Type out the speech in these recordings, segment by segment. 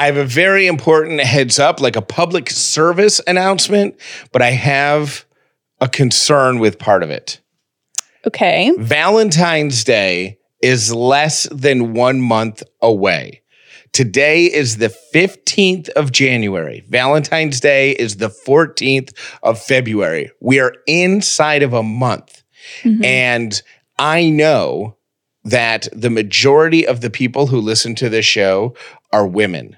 I have a very important heads up, like a public service announcement, but I have a concern with part of it. Okay. Valentine's Day is less than 1 month away. Today is the 15th of January. Valentine's Day is the 14th of February. We are inside of a month. Mm-hmm. And I know that the majority of the people who listen to this show are women.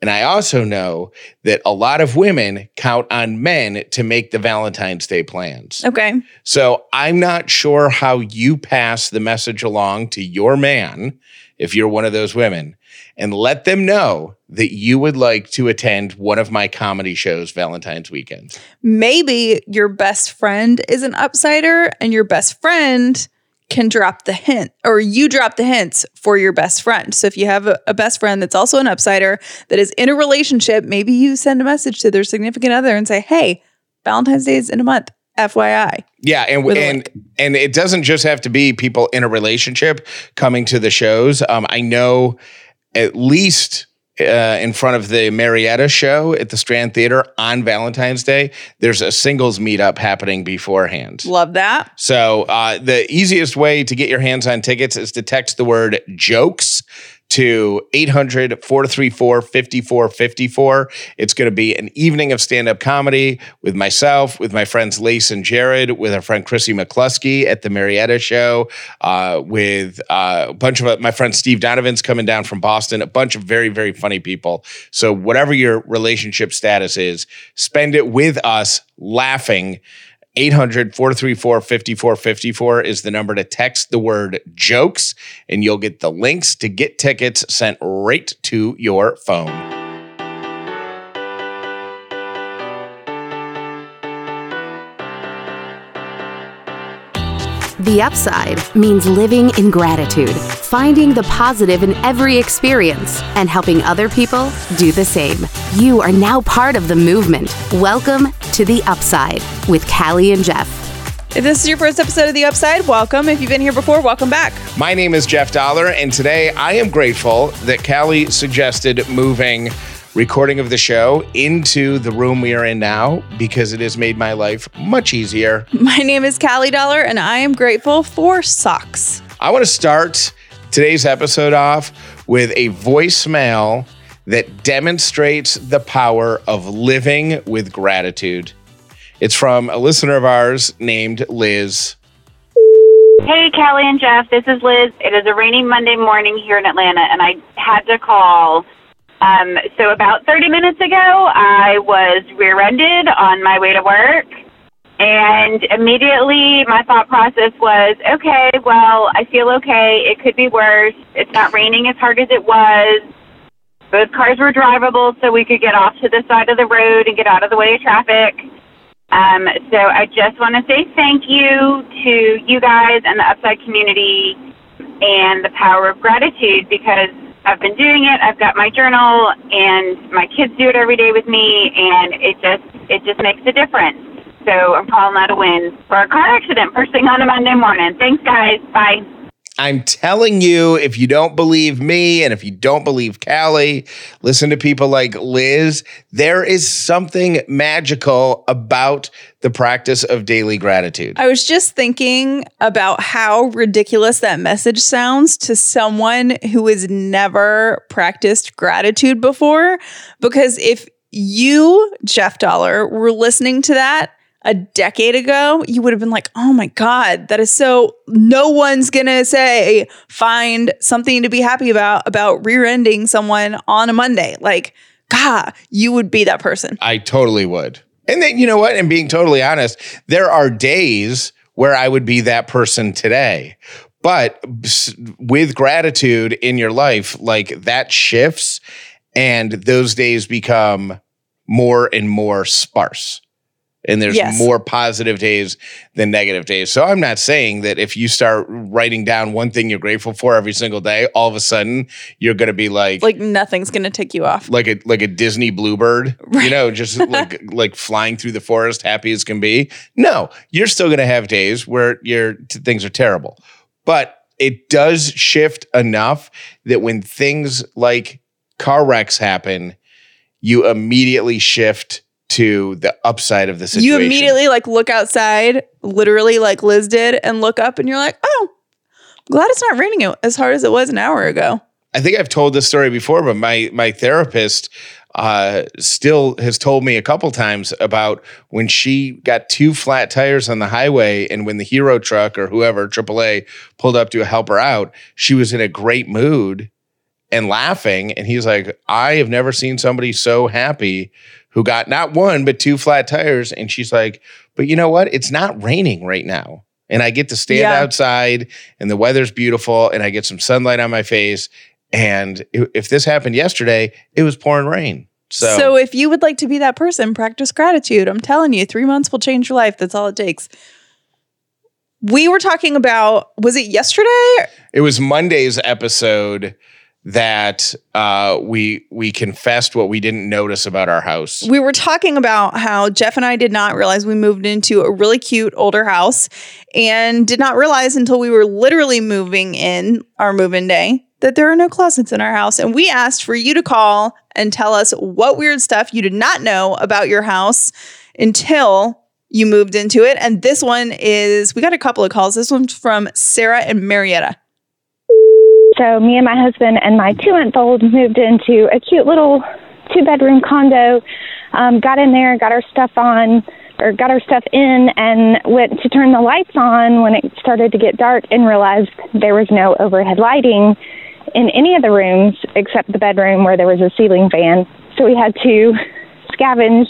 And I also know that a lot of women count on men to make the Valentine's Day plans. Okay. So I'm not sure how you pass the message along to your man, if you're one of those women, and let them know that you would like to attend one of my comedy shows Valentine's weekend. Maybe your best friend is an upsider and your best friend can drop the hint, or you drop the hints for your best friend. So if you have a best friend that's also an upsider that is in a relationship, maybe you send a message to their significant other and say, hey, Valentine's Day is in a month, FYI. Yeah. And it doesn't just have to be people in a relationship coming to the shows. I know at least in front of the Marietta show at the Strand Theater on Valentine's Day, there's a singles meetup happening beforehand. Love that. So the easiest way to get your hands on tickets is to text the word jokes to 800-434-5454. It's going to be an evening of stand-up comedy with myself, with my friends Lace and Jared, with our friend Chrissy McCluskey at the Marietta show, with a bunch of my friend Steve Donovan's coming down from Boston, a bunch of very, very funny people. So whatever your relationship status is, spend it with us laughing. 800-434-5454 is the number to text the word jokes, and you'll get the links to get tickets sent right to your phone. The Upside means living in gratitude, finding the positive in every experience, and helping other people do the same. You are now part of the movement. Welcome to The Upside with Callie and Jeff. If this is your first episode of The Upside, welcome. If you've been here before, welcome back. My name is Jeff Dollar, and today I am grateful that Callie suggested moving recording of the show into the room we are in now because it has made my life much easier. My name is Callie Dollar, and I am grateful for socks. I want to start today's episode off with a voicemail that demonstrates the power of living with gratitude. It's from a listener of ours named Liz. Hey, Callie and Jeff, this is Liz. It is a rainy Monday morning here in Atlanta, and I had to call. So about 30 minutes ago, I was rear-ended on my way to work, and immediately my thought process was, okay, well, I feel okay. It could be worse. It's not raining as hard as it was. Both cars were drivable, so we could get off to the side of the road and get out of the way of traffic. So I just want to say thank you to you guys and the Upside community and the power of gratitude, because I've been doing it. I've got my journal, and my kids do it every day with me, and it just makes a difference. So I'm calling that a win for a car accident first thing on a Monday morning. Thanks, guys. Bye. I'm telling you, if you don't believe me and if you don't believe Callie, listen to people like Liz. There is something magical about the practice of daily gratitude. I was just thinking about how ridiculous that message sounds to someone who has never practiced gratitude before. Because if you, Jeff Dollar, were listening to that a decade ago, you would have been like, oh my God, that is so, no one's gonna say, find something to be happy about rear-ending someone on a Monday. Like, God, you would be that person. I totally would. And then, you know what? And being totally honest, there are days where I would be that person today. But with gratitude in your life, like that shifts and those days become more and more sparse. And there's more positive days than negative days. So I'm not saying that if you start writing down one thing you're grateful for every single day, all of a sudden you're going to be like nothing's going to tick you off, like a Disney bluebird, right. You know, just like flying through the forest, happy as can be. No, you're still going to have days where your things are terrible, but it does shift enough that when things like car wrecks happen, you immediately shift to the upside of the situation. You immediately like look outside, literally like Liz did, and look up and you're like, oh, I'm glad it's not raining as hard as it was an hour ago. I think I've told this story before, but my therapist still has told me a couple times about when she got two flat tires on the highway, and when the hero truck or whoever, AAA, pulled up to help her out, she was in a great mood and laughing. And he's like, I have never seen somebody so happy who got not one, but two flat tires. And she's like, but you know what? It's not raining right now. And I get to stand outside and the weather's beautiful and I get some sunlight on my face. And if this happened yesterday, it was pouring rain. So if you would like to be that person, practice gratitude. I'm telling you, 3 months will change your life. That's all it takes. We were talking about, was it yesterday? It was Monday's episode that we confessed what we didn't notice about our house. We were talking about how Jeff and I did not realize we moved into a really cute older house and did not realize until we were literally moving in, our move-in day, that there are no closets in our house. And we asked for you to call and tell us what weird stuff you did not know about your house until you moved into it. And this one is, we got a couple of calls. This one's from Sarah and Marietta. So me and my husband and my 2-month-old moved into a cute little 2-bedroom condo, got in there, got our stuff in, and went to turn the lights on when it started to get dark and realized there was no overhead lighting in any of the rooms except the bedroom where there was a ceiling fan. So we had to scavenge,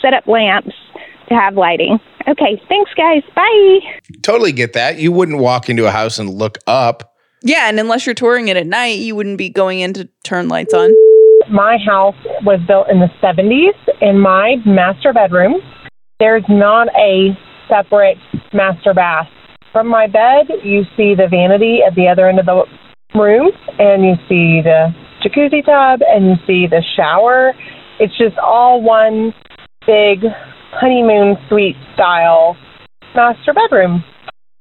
set up lamps to have lighting. Okay, thanks guys, bye. Totally get that. You wouldn't walk into a house and look up. Yeah, and unless you're touring it at night, you wouldn't be going in to turn lights on. My house was built in the 70s in my master bedroom. There's not a separate master bath. From my bed, you see the vanity at the other end of the room, and you see the jacuzzi tub, and you see the shower. It's just all one big honeymoon suite style master bedroom.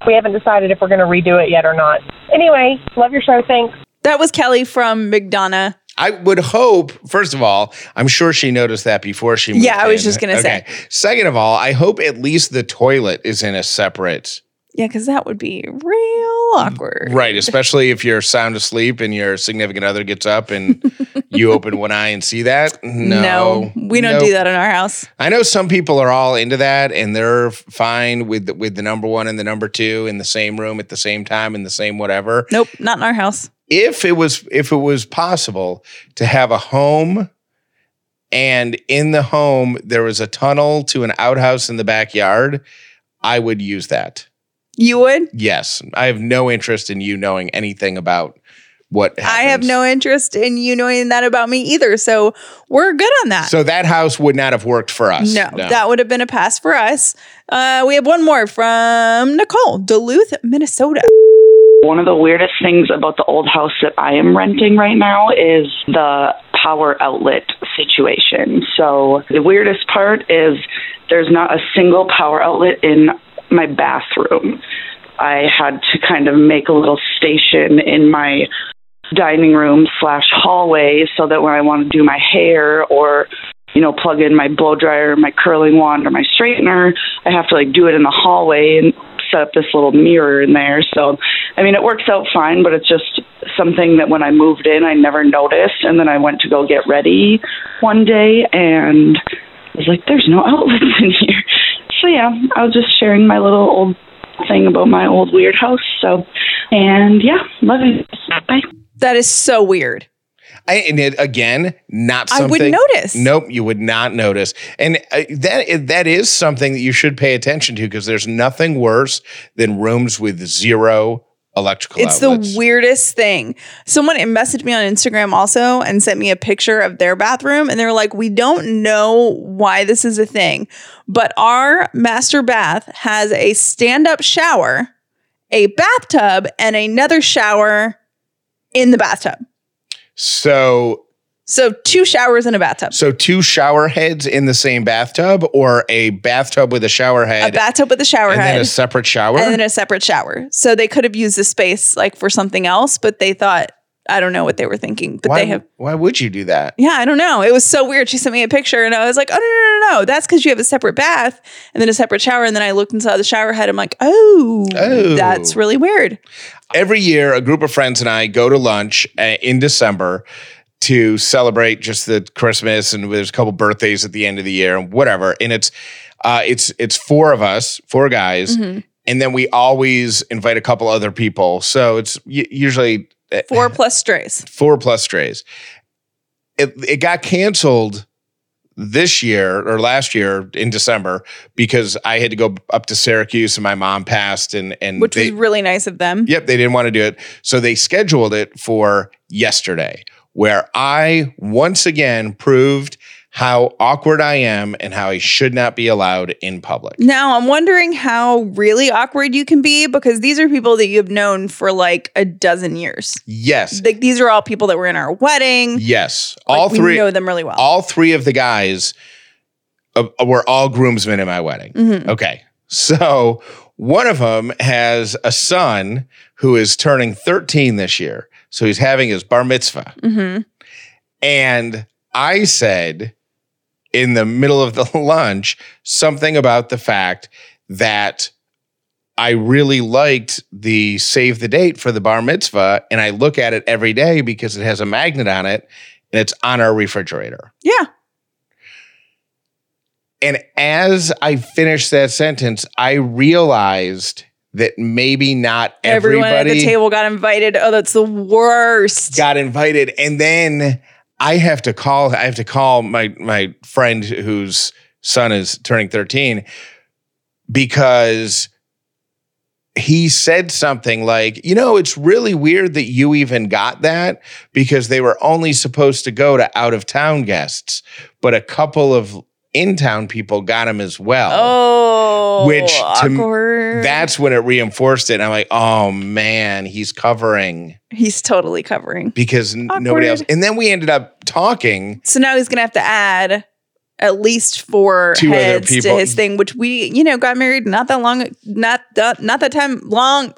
We haven't decided if we're going to redo it yet or not. Anyway, love your show. Thanks. That was Kelly from McDonough. I would hope, first of all, I'm sure she noticed that before she moved in. Yeah, I was just going to say. Second of all, I hope at least the toilet is in a separate. Yeah, because that would be real awkward. Right, especially if you're sound asleep and your significant other gets up and you open one eye and see that. No, we don't do that in our house. I know some people are all into that and they're fine with the number one and the number two in the same room at the same time in the same whatever. Nope, not in our house. If it was possible to have a home, and in the home there was a tunnel to an outhouse in the backyard, I would use that. You would? Yes. I have no interest in you knowing anything about what happens. I have no interest in you knowing that about me either, so we're good on that. So that house would not have worked for us. No. That would have been a pass for us. We have one more from Nicole, Duluth, Minnesota. One of the weirdest things about the old house that I am renting right now is the power outlet situation. So the weirdest part is there's not a single power outlet in my bathroom. I had to kind of make a little station in my dining room /hallway so that when I want to do my hair or, you know, plug in my blow dryer, my curling wand, or my straightener, I have to like do it in the hallway and set up this little mirror in there. So, I mean, it works out fine, but it's just something that when I moved in, I never noticed. And then I went to go get ready one day and I was like, there's no outlets in here. So yeah, I was just sharing my little old thing about my old weird house. So, and yeah, love you. Bye. That is so weird. And again, not something. I would notice. Nope, you would not notice. And that is something that you should pay attention to, because there's nothing worse than rooms with zero electrical outlets. It's the weirdest thing. Someone messaged me on Instagram also and sent me a picture of their bathroom. And they were like, we don't know why this is a thing, but our master bath has a stand-up shower, a bathtub, and another shower in the bathtub. So 2 showers in a bathtub. So 2 shower heads in the same bathtub, or a bathtub with a shower head. A bathtub with a shower head. And then a separate shower. So they could have used the space like for something else, but they thought, I don't know what they were thinking, but why, they have. Why would you do that? Yeah, I don't know. It was so weird. She sent me a picture and I was like, oh, no. That's because you have a separate bath and then a separate shower. And then I looked inside the shower head. I'm like, oh, that's really weird. Every year, a group of friends and I go to lunch in December to celebrate just the Christmas, and there's a couple birthdays at the end of the year and whatever. And it's four of us, four guys. Mm-hmm. And then we always invite a couple other people. So it's usually... Four plus strays. It got canceled this year or last year in December because I had to go up to Syracuse and my mom passed. Which was really nice of them. Yep, they didn't want to do it. So they scheduled it for yesterday, where I once again proved how awkward I am and how I should not be allowed in public. Now, I'm wondering how really awkward you can be, because these are people that you've known for like a dozen years. Yes. Like, these are all people that were in our wedding. Yes. We know them really well. All three of the guys were all groomsmen in my wedding. Mm-hmm. Okay. So one of them has a son who is turning 13 this year. So he's having his bar mitzvah. Mm-hmm. And I said... in the middle of the lunch, something about the fact that I really liked the save the date for the bar mitzvah, and I look at it every day because it has a magnet on it, and it's on our refrigerator. Yeah. And as I finished that sentence, I realized that maybe not everybody at the table got invited. Oh, that's the worst. Got invited. And then... I have to call my friend whose son is turning 13, because he said something like, you know, it's really weird that you even got that, because they were only supposed to go to out of town guests, but a couple of in town people got him as well. Oh, which awkward. That's when it reinforced it. And I'm like, oh man, he's covering. He's totally covering, because nobody else. And then we ended up talking. So now he's gonna have to add at least two heads to his thing, which we, got married not that long.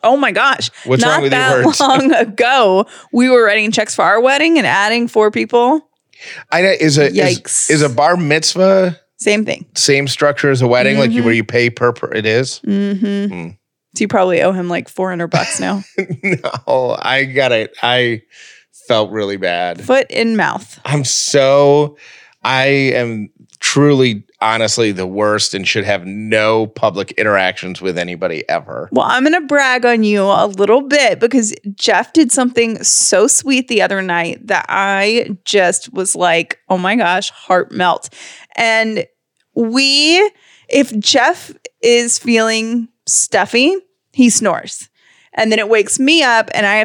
Oh my gosh, what's wrong with your words? Not that long ago, we were writing checks for our wedding and adding four people. I know, is a bar mitzvah same thing? Same structure as a wedding, mm-hmm. Where you pay per it is. Mm-hmm. Mm. So you probably owe him like $400 now. No, I got it. I felt really bad. Foot in mouth. I am truly, honestly the worst and should have no public interactions with anybody ever. Well, I'm going to brag on you a little bit, because Jeff did something so sweet the other night that I just was like, oh my gosh, heart melt. And if Jeff is feeling stuffy, he snores. And then it wakes me up, and I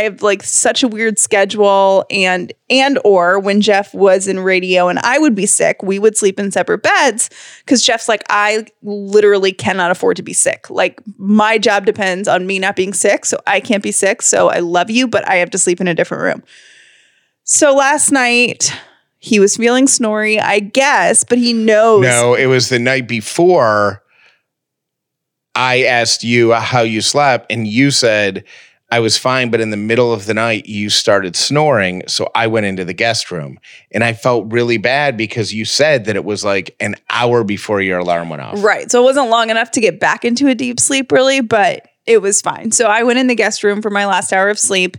have like such a weird schedule. And when Jeff was in radio and I would be sick, we would sleep in separate beds, because Jeff's like, I literally cannot afford to be sick. Like, my job depends on me not being sick. So I can't be sick. So I love you, but I have to sleep in a different room. So last night he was feeling snory, I guess, but he knows. No, it was the night before. I asked you how you slept, and you said, I was fine, but in the middle of the night, you started snoring, so I went into the guest room. And I felt really bad, because you said that it was like an hour before your alarm went off. Right, so it wasn't long enough to get back into a deep sleep, really, but it was fine. So I went in the guest room for my last hour of sleep,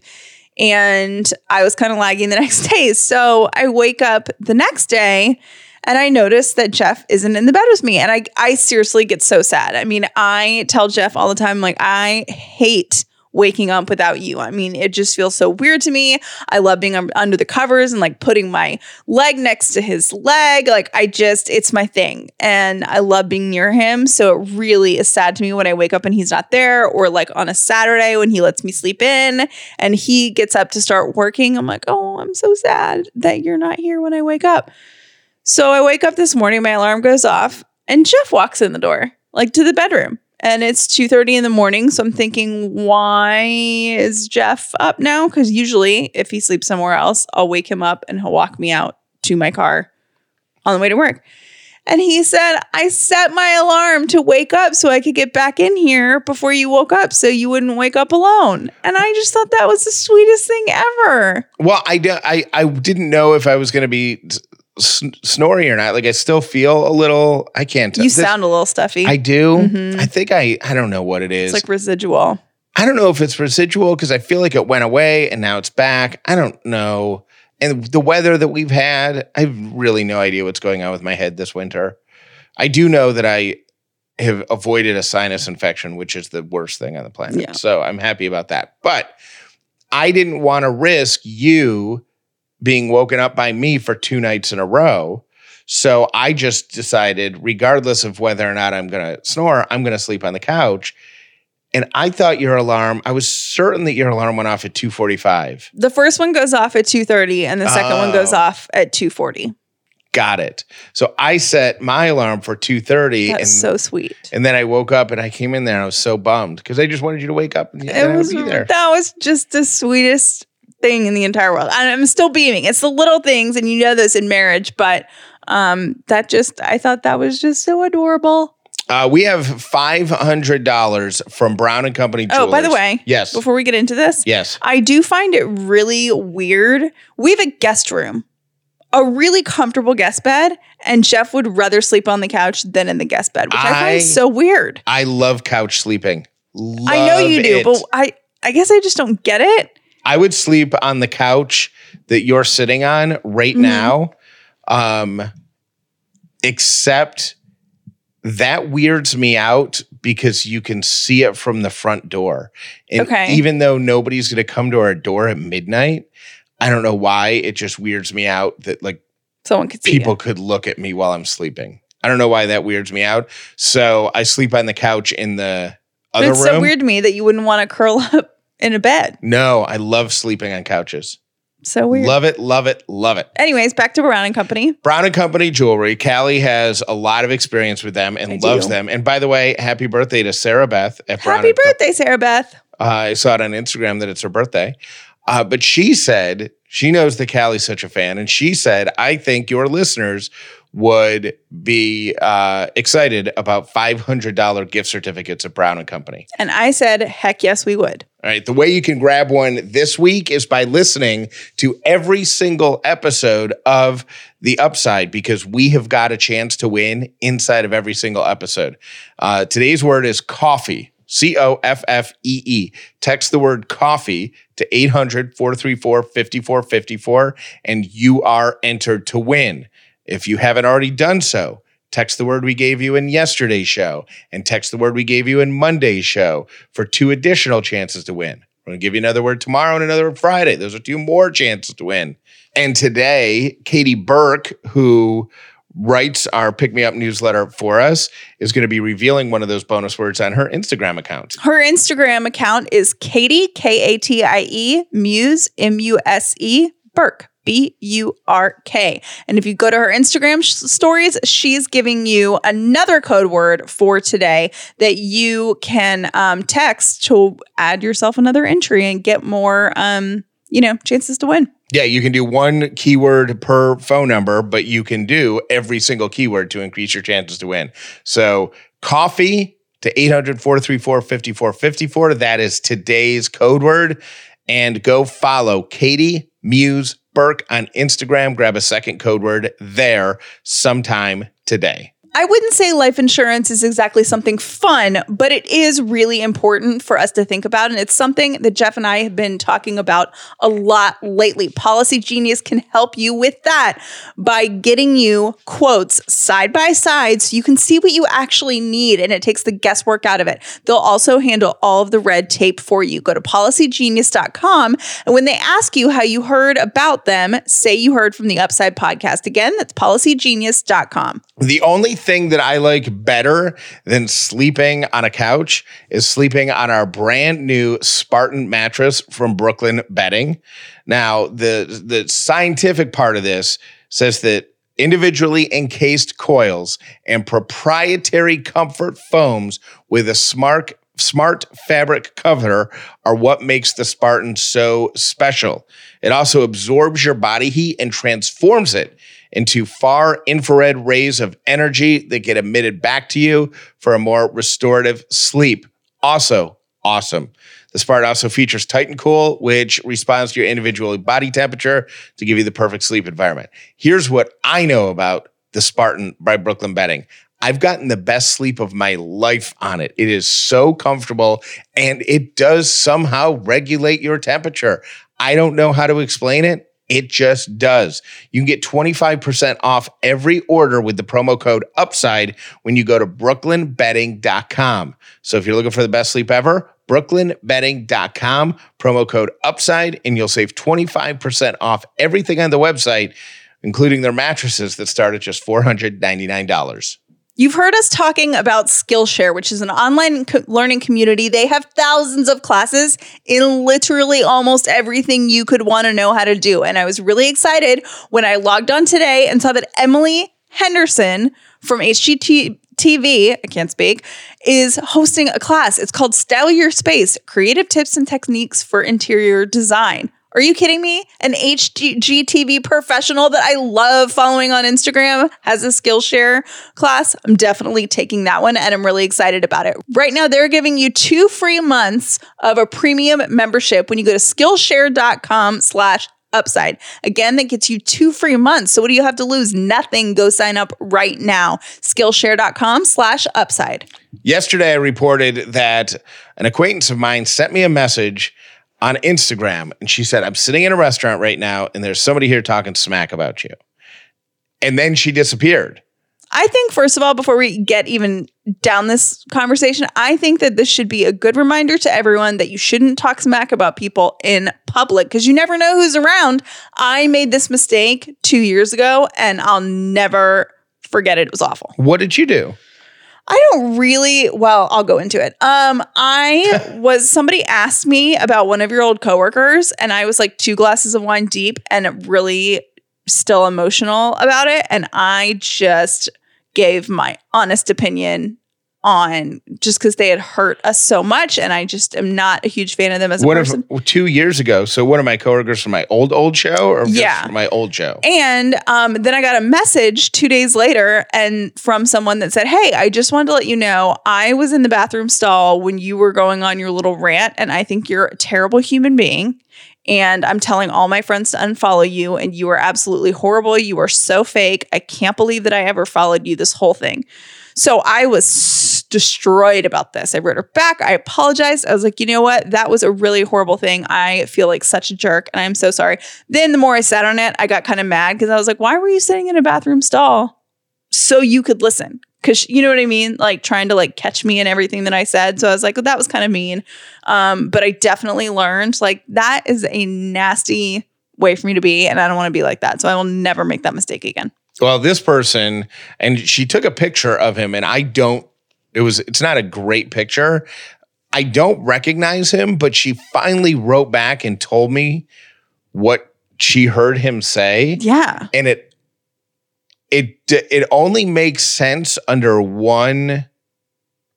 and I was kind of lagging the next day. So I wake up the next day, and I noticed that Jeff isn't in the bed with me. And I seriously get so sad. I mean, I tell Jeff all the time, like, I hate waking up without you. I mean, it just feels so weird to me. I love being under the covers and like putting my leg next to his leg. Like, it's my thing. And I love being near him. So it really is sad to me when I wake up and he's not there, or like on a Saturday when he lets me sleep in and he gets up to start working. I'm like, oh, I'm so sad that you're not here when I wake up. So I wake up this morning, my alarm goes off, and Jeff walks in the door, like to the bedroom. And it's 2:30 in the morning. So I'm thinking, why is Jeff up now? Because usually if he sleeps somewhere else, I'll wake him up and he'll walk me out to my car on the way to work. And he said, I set my alarm to wake up so I could get back in here before you woke up so you wouldn't wake up alone. And I just thought that was the sweetest thing ever. Well, I didn't know if I was going to be snory or not. Like, I still feel a little, I can't tell. You sound a little stuffy. I do. Mm-hmm. I think I don't know what it is. It's like residual. I don't know if it's residual because I feel like it went away and now it's back. I don't know. And the weather that we've had, I have really no idea what's going on with my head this winter. I do know that I have avoided a sinus infection, which is the worst thing on the planet. Yeah. So I'm happy about that. But I didn't want to risk you being woken up by me for 2 nights in a row. So I just decided, regardless of whether or not I'm going to snore, I'm going to sleep on the couch. And I thought your alarm, I was certain that your alarm went off at 2:45. The first one goes off at 2:30 and the second one goes off at 2:40. Got it. So I set my alarm for 2:30. That's so sweet. And then I woke up and I came in there and I was so bummed because I just wanted you to wake up and I would be there. That was just the sweetest thing in the entire world. And I'm still beaming. It's the little things, and you know this in marriage, but I thought that was just so adorable. We have $500 from Brown and Company Jewelers. Oh, by the way. Yes. Before we get into this. Yes. I do find it really weird. We have a guest room, a really comfortable guest bed, and Jeff would rather sleep on the couch than in the guest bed, which I find so weird. I love couch sleeping. I know you do, but I guess I just don't get it. I would sleep on the couch that you're sitting on right now, except... that weirds me out because you can see it from the front door. And even though nobody's going to come to our door at midnight, I don't know why. It just weirds me out that like someone could see people it. Could look at me while I'm sleeping. I don't know why that weirds me out. So I sleep on the couch in the other room. It's so weird to me that you wouldn't want to curl up in a bed. No, I love sleeping on couches. So weird. Love it, love it, love it. Anyways, back to Brown and Company. Brown and Company Jewelry. Callie has a lot of experience with them and loves them. And by the way, happy birthday to Sarah Beth at Brown. Happy birthday, Sarah Beth. I saw it on Instagram that it's her birthday. But she said, she knows that Callie's such a fan. And she said, I think your listeners would be excited about $500 gift certificates at Brown and Company. And I said, heck yes, we would. All right. The way you can grab one this week is by listening to every single episode of The Upside, because we have got a chance to win inside of every single episode. Today's word is coffee. COFFEE. Text the word coffee to 800-434-5454 and you are entered to win. If you haven't already done so, text the word we gave you in yesterday's show and text the word we gave you in Monday's show for 2 additional chances to win. We're going to give you another word tomorrow and another word Friday. Those are 2 more chances to win. And today, Katie Burke, who writes our Pick Me Up newsletter for us, is going to be revealing one of those bonus words on her Instagram account. Her Instagram account is Katie, K-A-T-I-E, Muse, M-U-S-E, Burke. B-U-R-K. And if you go to her Instagram stories, she's giving you another code word for today that you can text to add yourself another entry and get more, chances to win. Yeah, you can do 1 keyword per phone number, but you can do every single keyword to increase your chances to win. So coffee to 800-434-5454. That is today's code word. And go follow Katie Muse Burke on Instagram. Grab a second code word there sometime today. I wouldn't say life insurance is exactly something fun, but it is really important for us to think about. And it's something that Jeff and I have been talking about a lot lately. Policy Genius can help you with that by getting you quotes side by side so you can see what you actually need. And it takes the guesswork out of it. They'll also handle all of the red tape for you. Go to policygenius.com. And when they ask you how you heard about them, say you heard from the Upside podcast. Again, that's policygenius.com. The only thing that I like better than sleeping on a couch is sleeping on our brand new Spartan mattress from Brooklyn Bedding. Now, the scientific part of this says that individually encased coils and proprietary comfort foams with a smart fabric cover are what makes the Spartan so special. It also absorbs your body heat and transforms it into far infrared rays of energy that get emitted back to you for a more restorative sleep. Also awesome. The Spartan also features Titan Cool, which responds to your individual body temperature to give you the perfect sleep environment. Here's what I know about the Spartan by Brooklyn Bedding. I've gotten the best sleep of my life on it. It is so comfortable, and it does somehow regulate your temperature. I don't know how to explain it. It just does. You can get 25% off every order with the promo code UPSIDE when you go to brooklynbedding.com. So if you're looking for the best sleep ever, brooklynbedding.com, promo code UPSIDE, and you'll save 25% off everything on the website, including their mattresses that start at just $499. You've heard us talking about Skillshare, which is an online learning community. They have thousands of classes in literally almost everything you could want to know how to do. And I was really excited when I logged on today and saw that Emily Henderson from HGTV, I can't speak, is hosting a class. It's called Style Your Space, Creative Tips and Techniques for Interior Design. Are you kidding me? An HGTV professional that I love following on Instagram has a Skillshare class. I'm definitely taking that one, and I'm really excited about it. Right now, they're giving you 2 free months of a premium membership when you go to Skillshare.com/upside. Again, that gets you 2 free months. So what do you have to lose? Nothing. Go sign up right now. Skillshare.com/upside. Yesterday, I reported that an acquaintance of mine sent me a message on Instagram, and she said, I'm sitting in a restaurant right now, and there's somebody here talking smack about you. And then she disappeared. I think, first of all, before we get even down this conversation, I think that this should be a good reminder to everyone that you shouldn't talk smack about people in public, because you never know who's around. I made this mistake 2 years ago, and I'll never forget it. It was awful. What did you do? I'll go into it. Somebody asked me about one of your old coworkers, and I was like 2 glasses of wine deep and really still emotional about it. And I just gave my honest opinion on just because they had hurt us so much. And I just am not a huge fan of them as a person. 2 years ago. So one of my coworkers from my old show or just from my old show. And then I got a message 2 days later and from someone that said, hey, I just wanted to let you know I was in the bathroom stall when you were going on your little rant. And I think you're a terrible human being. And I'm telling all my friends to unfollow you. And you are absolutely horrible. You are so fake. I can't believe that I ever followed you this whole thing. So I was destroyed about this. I wrote her back. I apologized. I was like, you know what? That was a really horrible thing. I feel like such a jerk, and I'm so sorry. Then the more I sat on it, I got kind of mad because I was like, why were you sitting in a bathroom stall so you could listen? Because you know what I mean? Like trying to like catch me in everything that I said. So I was like, well, that was kind of mean. But I definitely learned like that is a nasty way for me to be, and I don't want to be like that. So I will never make that mistake again. Well, this person, and she took a picture of him, and it's not a great picture. I don't recognize him, but she finally wrote back and told me what she heard him say. Yeah. And it only makes sense under one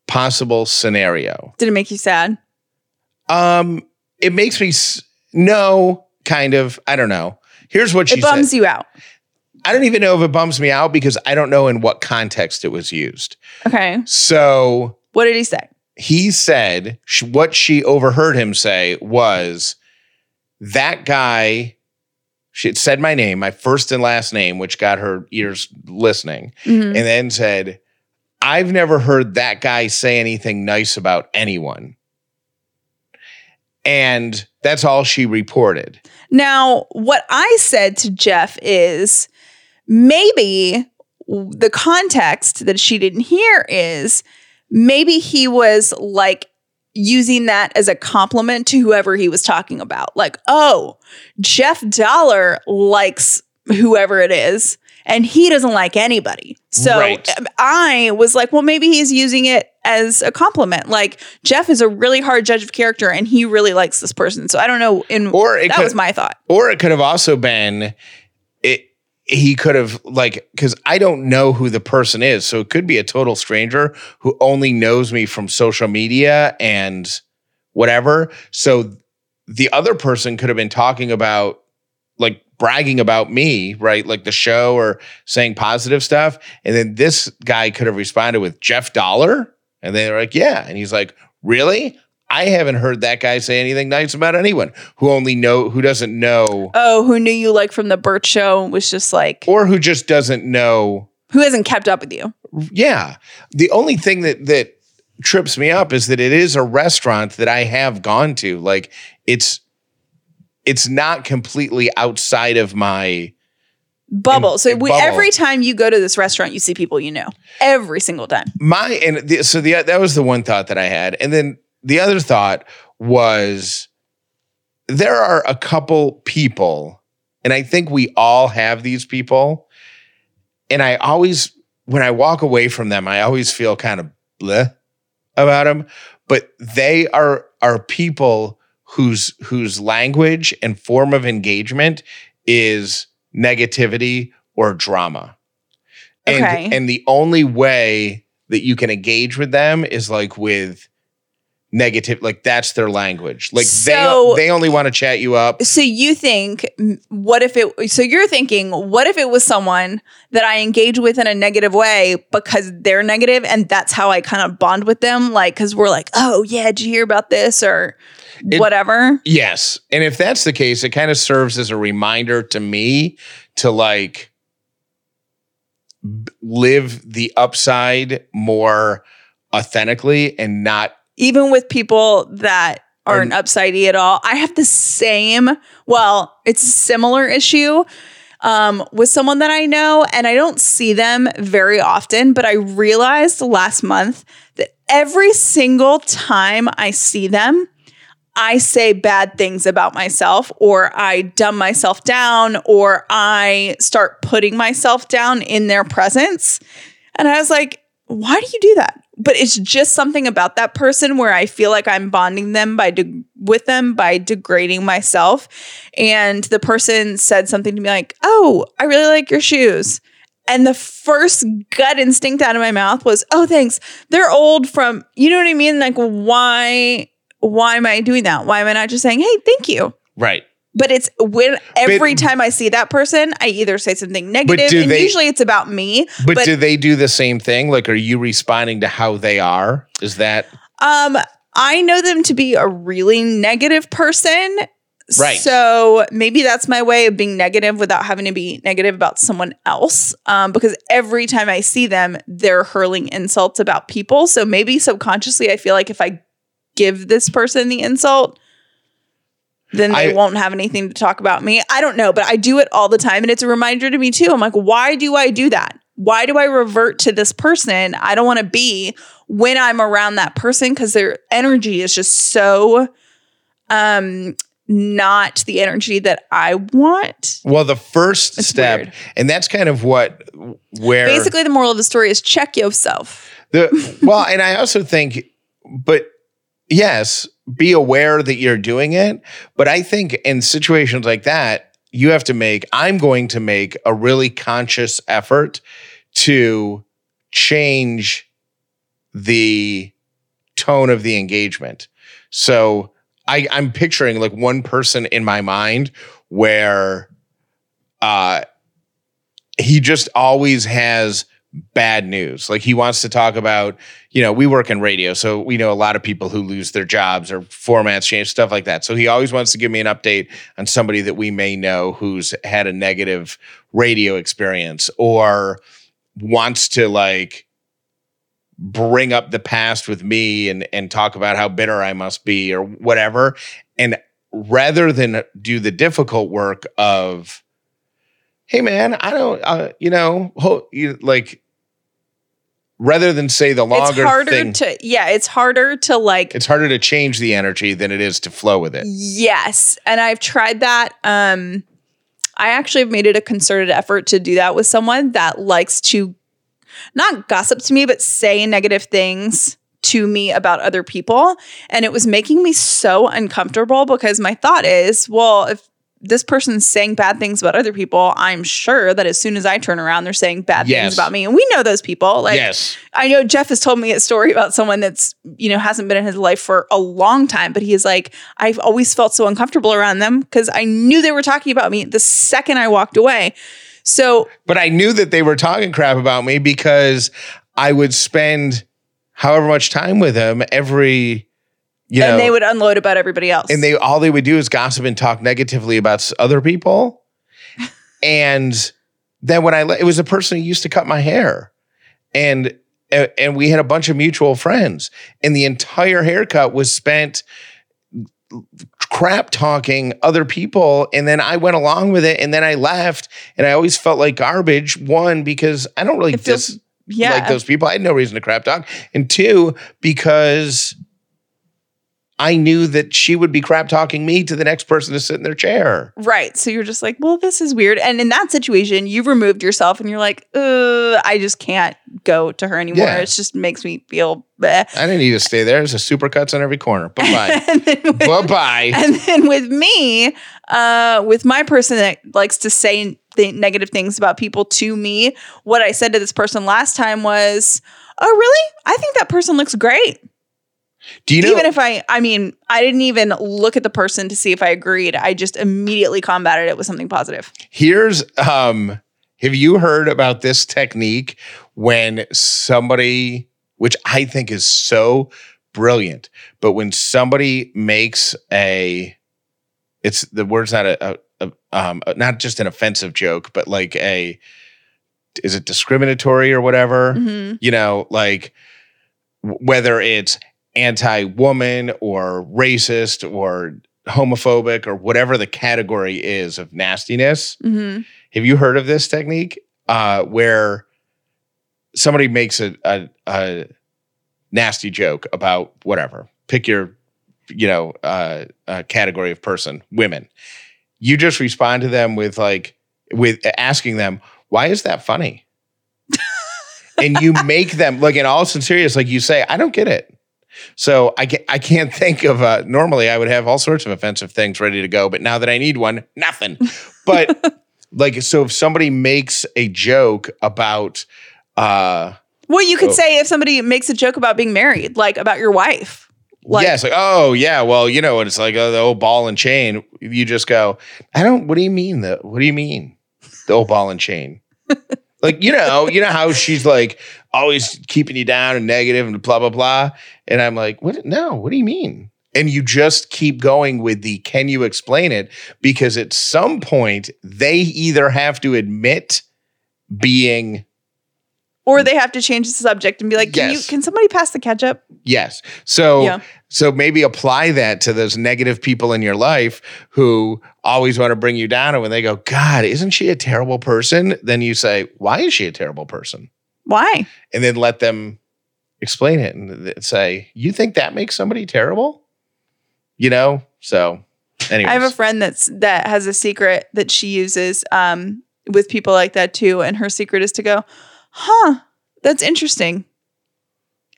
possible scenario. Did it make you sad? It makes me, no, kind of, I don't know. Here's what she said. It bums you out. I don't even know if it bums me out because I don't know in what context it was used. Okay. So what did he say? He said what she overheard him say was that guy, she said my name, my first and last name, which got her ears listening, and then said, I've never heard that guy say anything nice about anyone. And that's all she reported. Now, what I said to Jeff is, maybe the context that she didn't hear is maybe he was like using that as a compliment to whoever he was talking about. Like, oh, Jeff Dollar likes whoever it is and he doesn't like anybody. So right. I was like, well, maybe he's using it as a compliment. Like Jeff is a really hard judge of character and he really likes this person. So I don't know. That was my thought. Or it could have also been he could have like, because I don't know who the person is. So it could be a total stranger who only knows me from social media and whatever. So the other person could have been talking about like bragging about me, right? Like the show or saying positive stuff. And then this guy could have responded with Jeff Dollar. And they were like, yeah. And he's like, really? I haven't heard that guy say anything nice about anyone who doesn't know. Oh, who knew you like from the Burt show and was just like. Or who just doesn't know. Who hasn't kept up with you. Yeah. The only thing that trips me up is that it is a restaurant that I have gone to. Like it's not completely outside of my bubble. Every time you go to this restaurant, you see people you know every single time. That was the one thought that I had. And then the other thought was there are a couple people, and I think we all have these people. And I always, when I walk away from them, I always feel kind of bleh about them, but they are people whose language and form of engagement is negativity or drama. Okay. And the only way that you can engage with them is like with negative, like that's their language. Like they only want to chat you up. So you think, you're thinking, what if it was someone that I engage with in a negative way because they're negative and that's how I kind of bond with them? Like, cause we're like, oh yeah, did you hear about this or whatever? Yes. And if that's the case, it kind of serves as a reminder to me to like live the upside more authentically and not. Even with people that aren't upsidey at all, I have the same, well, it's a similar issue with someone that I know, and I don't see them very often, but I realized last month that every single time I see them, I say bad things about myself, or I dumb myself down, or I start putting myself down in their presence. And I was like, why do you do that? But it's just something about that person where I feel like I'm bonding them with them by degrading myself. And the person said something to me like, oh, I really like your shoes. And the first gut instinct out of my mouth was, oh, thanks. They're old from, you know what I mean? Like, why am I doing that? Why am I not just saying, hey, thank you? Right. But it's every time I see that person, I either say something negative, and usually it's about me. But do they do the same thing? Like, are you responding to how they are? Is that? I know them to be a really negative person. Right. So maybe that's my way of being negative without having to be negative about someone else. Because every time I see them, they're hurling insults about people. So maybe subconsciously, I feel like if I give this person the insult, then they won't have anything to talk about me. I don't know, but I do it all the time. And it's a reminder to me too. I'm like, why do I do that? Why do I revert to this person I don't want to be when I'm around that person? Because their energy is just so not the energy that I want. Well, the first step, weird. And that's kind of where. Basically, the moral of the story is check yourself. And I also think, but yes, be aware that you're doing it. But I think in situations like that, I'm going to make a really conscious effort to change the tone of the engagement. So I'm picturing like one person in my mind where he just always has bad news. Like he wants to talk about, you know, we work in radio, so we know a lot of people who lose their jobs or formats change, stuff like that. So he always wants to give me an update on somebody that we may know who's had a negative radio experience, or wants to like bring up the past with me and talk about how bitter I must be or whatever. And rather than do the difficult work of, hey man, I don't, rather than say the longer thing. It's harder to change the energy than it is to flow with it. Yes. And I've tried that. I actually have made it a concerted effort to do that with someone that likes to not gossip to me, but say negative things to me about other people. And it was making me so uncomfortable because my thought is, well, if this person's saying bad things about other people, I'm sure that as soon as I turn around, they're saying bad things about me. And we know those people. Like, I know Jeff has told me a story about someone that's, you know, hasn't been in his life for a long time, but he is like, I've always felt so uncomfortable around them because I knew they were talking about me the second I walked away. So, but I knew that they were talking crap about me because I would spend however much time with them every, you know, and they would unload about everybody else. And they would do is gossip and talk negatively about other people. And then when it was a person who used to cut my hair. And we had a bunch of mutual friends. And the entire haircut was spent crap talking other people. And then I went along with it. And then I left. And I always felt like garbage. One, because I don't really like those people. I had no reason to crap talk. And two, because I knew that she would be crap talking me to the next person to sit in their chair. Right. So you're just like, well, this is weird. And in that situation, you've removed yourself and you're like, I just can't go to her anymore. Yeah. It just makes me feel bleh. I didn't need to stay there. There's a supercuts on every corner. Bye-bye. Bye-bye. And then with me, with my person that likes to say negative things about people to me, what I said to this person last time was, oh, really? I think that person looks great. Do you know, even if I didn't even look at the person to see if I agreed. I just immediately combated it with something positive. Here's, have you heard about this technique when somebody, which I think is so brilliant, but when somebody makes not just an offensive joke, but like is it discriminatory or whatever? Mm-hmm. You know, like whether it's anti-woman or racist or homophobic or whatever the category is of nastiness. Mm-hmm. Have you heard of this technique where somebody makes a nasty joke about whatever? Pick your, category of person, women. You just respond to them with asking them, why is that funny? And you make them, in all sincerity, you say, I don't get it. So I can't think of, normally I would have all sorts of offensive things ready to go, but now that I need one, nothing. But so if somebody makes a joke about, you could say if somebody makes a joke about being married, like about your wife. It's like the old ball and chain. You just go, what do you mean though? What do you mean? The old ball and chain. You know how she's always keeping you down and negative and blah, blah, blah. And I'm like, what? No, what do you mean? And you just keep going with the, can you explain it? Because at some point they either have to admit being, or they have to change the subject and be like, can somebody pass the ketchup? Yes. So maybe apply that to those negative people in your life who always want to bring you down. And when they go, God, isn't she a terrible person? Then you say, why is she a terrible person? Why? And then let them explain it and say, you think that makes somebody terrible? So anyways. I have a friend that has a secret that she uses with people like that too. And her secret is to go, huh, that's interesting.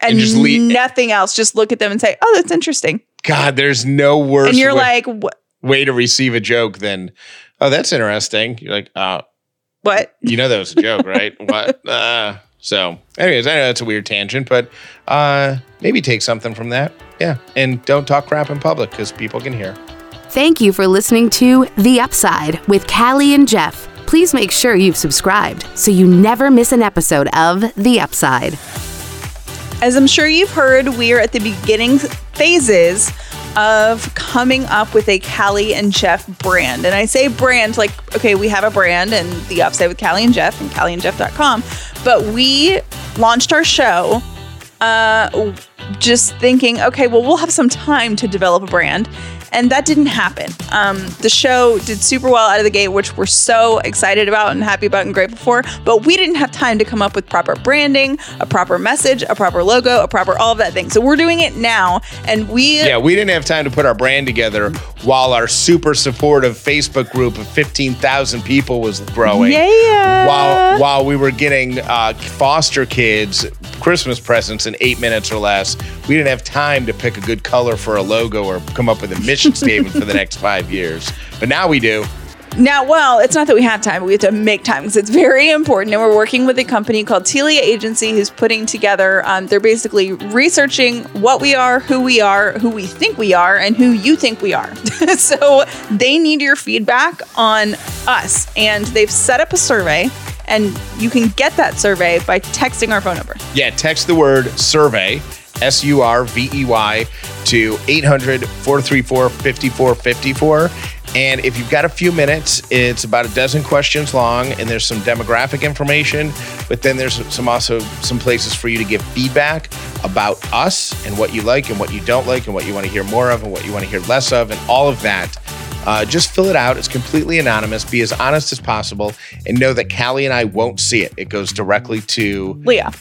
And just nothing else. Just look at them and say, oh, that's interesting. God, there's no worse and you're way to receive a joke than, oh, that's interesting. You're like, what? You know that was a joke, right? What? So anyways, I know that's a weird tangent, but maybe take something from that. Yeah. And don't talk crap in public because people can hear. Thank you for listening to The Upside with Callie and Jeff. Please make sure you've subscribed so you never miss an episode of The Upside. As I'm sure you've heard, we are at the beginning phases of coming up with a Callie and Jeff brand. And I say brand, we have a brand and The Upside with Callie and Jeff and callieandjeff.com. But we launched our show just thinking, we'll have some time to develop a brand. And that didn't happen. The show did super well out of the gate, which we're so excited about and happy about and grateful for. But we didn't have time to come up with proper branding, a proper message, a proper logo, a proper all of that thing. So we're doing it now. And we didn't have time to put our brand together while our super supportive Facebook group of 15,000 people was growing. Yeah. While we were getting foster kids Christmas presents in 8 minutes or less. We didn't have time to pick a good color for a logo or come up with a mission statement for the next 5 years. But now we do. Now, well, it's not that we have time, but we have to make time because it's very important. And we're working with a company called Telea Agency who's putting together, they're basically researching what we are, who we think we are, and who you think we are. So they need your feedback on us. And they've set up a survey. And you can get that survey by texting our phone number. Yeah, text the word survey, S-U-R-V-E-Y, to 800-434-5454. And if you've got a few minutes, it's about a dozen questions long, and there's some demographic information, but then there's some also some places for you to give feedback about us and what you like and what you don't like and what you want to hear more of and what you want to hear less of and all of that. Just fill it out. It's completely anonymous. Be as honest as possible and know that Callie and I won't see it. It goes directly to Leah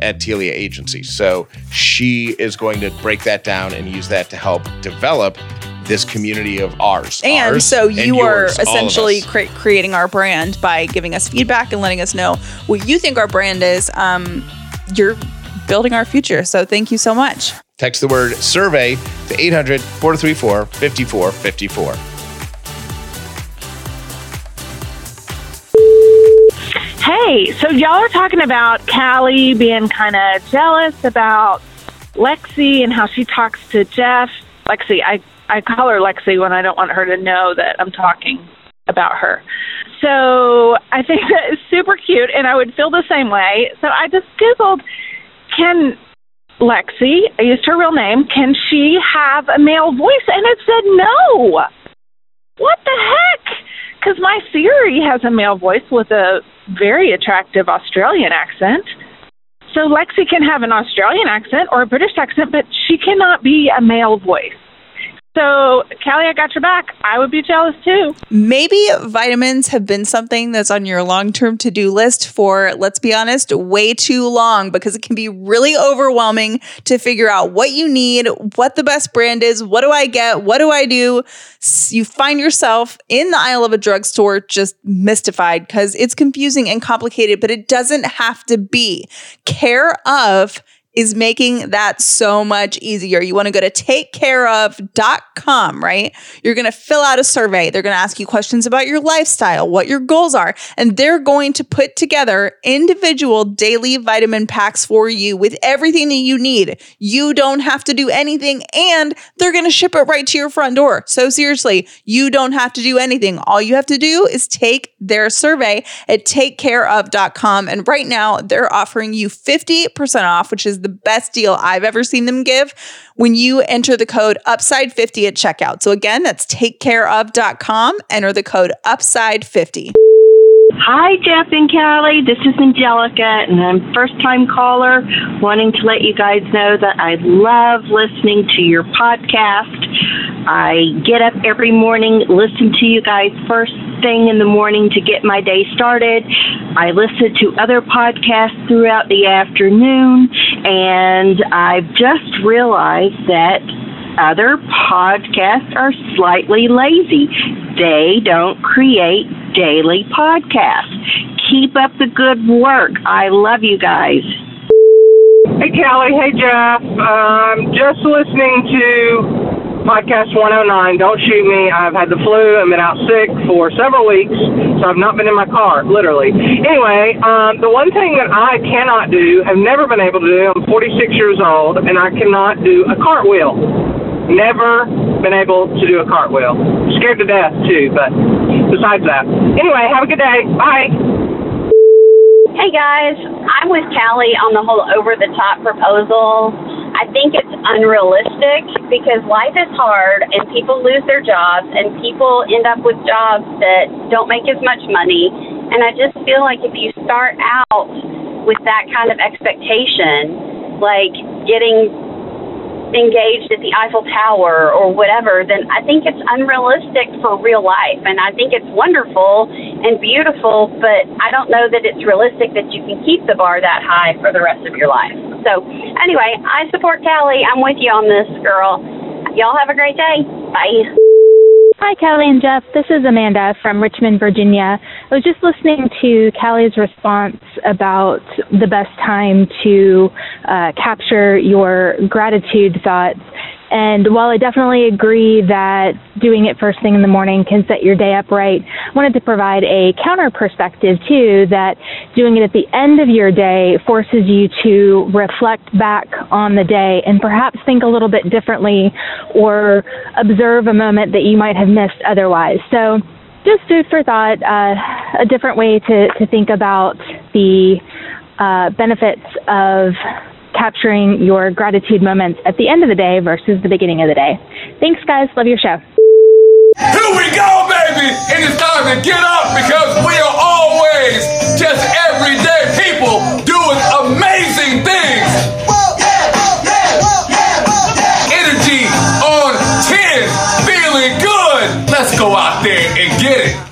at Telea Agency. So she is going to break that down and use that to help develop this community of ours. And ours, so you and yours, are essentially creating our brand by giving us feedback and letting us know what you think our brand is. You're building our future. So thank you so much. Text the word survey to 800-434-5454. Hey, so y'all are talking about Callie being kind of jealous about Lexi and how she talks to Jeff. Lexi, I call her Lexi when I don't want her to know that I'm talking about her. So I think that is super cute, and I would feel the same way. So I just Googled, can Lexi, I used her real name, can she have a male voice? And it said no. What the heck? Because my Siri has a male voice with a very attractive Australian accent. So Lexi can have an Australian accent or a British accent, but she cannot be a male voice. So, Callie, I got your back. I would be jealous, too. Maybe vitamins have been something that's on your long-term to-do list for, let's be honest, way too long, because it can be really overwhelming to figure out what you need, what the best brand is, what do I get, what do I do? You find yourself in the aisle of a drugstore just mystified because it's confusing and complicated, but it doesn't have to be. Care of is making that so much easier. You want to go to takecareof.com, right? You're going to fill out a survey. They're going to ask you questions about your lifestyle, what your goals are, and they're going to put together individual daily vitamin packs for you with everything that you need. You don't have to do anything, and they're going to ship it right to your front door. So seriously, you don't have to do anything. All you have to do is take their survey at takecareof.com, and right now they're offering you 50% off, which is the best deal I've ever seen them give when you enter the code UPSIDE50 at checkout. So again, that's takecareof.com. Enter the code UPSIDE50. Hi, Jeff and Callie. This is Angelica, and I'm first-time caller wanting to let you guys know that I love listening to your podcast. I get up every morning, listen to you guys first thing in the morning to get my day started. I listen to other podcasts throughout the afternoon, and I've just realized that other podcasts are slightly lazy. They don't create daily podcasts. Keep up the good work. I love you guys. Hey, Callie. Hey, Jeff. Just listening to Podcast 109, Don't Shoot Me. I've had the flu. I've been out sick for several weeks, so I've not been in my car, literally. Anyway, the one thing that I cannot do, have never been able to do, I'm 46 years old, and I cannot do a cartwheel. Never been able to do a cartwheel. Scared to death, too, but besides that. Anyway, have a good day. Bye. Hey, guys. I'm with Callie on the whole over-the-top proposal. I think it's unrealistic because life is hard and people lose their jobs and people end up with jobs that don't make as much money. And I just feel like if you start out with that kind of expectation, like getting engaged at the Eiffel Tower or whatever, then I think it's unrealistic for real life. And I think it's wonderful and beautiful, but I don't know that it's realistic that you can keep the bar that high for the rest of your life. So, anyway, I support Callie. I'm with you on this, girl. Y'all have a great day. Bye. Hi, Kelly and Jeff. This is Amanda from Richmond, Virginia. I was just listening to Callie's response about the best time to capture your gratitude thoughts. And while I definitely agree that doing it first thing in the morning can set your day up right, I wanted to provide a counter perspective, too, that doing it at the end of your day forces you to reflect back on the day and perhaps think a little bit differently or observe a moment that you might have missed otherwise. So just food for thought, a different way to think about the benefits of capturing your gratitude moments at the end of the day versus the beginning of the day. Thanks, guys. Love your show. Here we go, baby. It is time to get up because we are always just everyday people doing amazing things. Energy on 10, feeling good. Let's go out there and get it.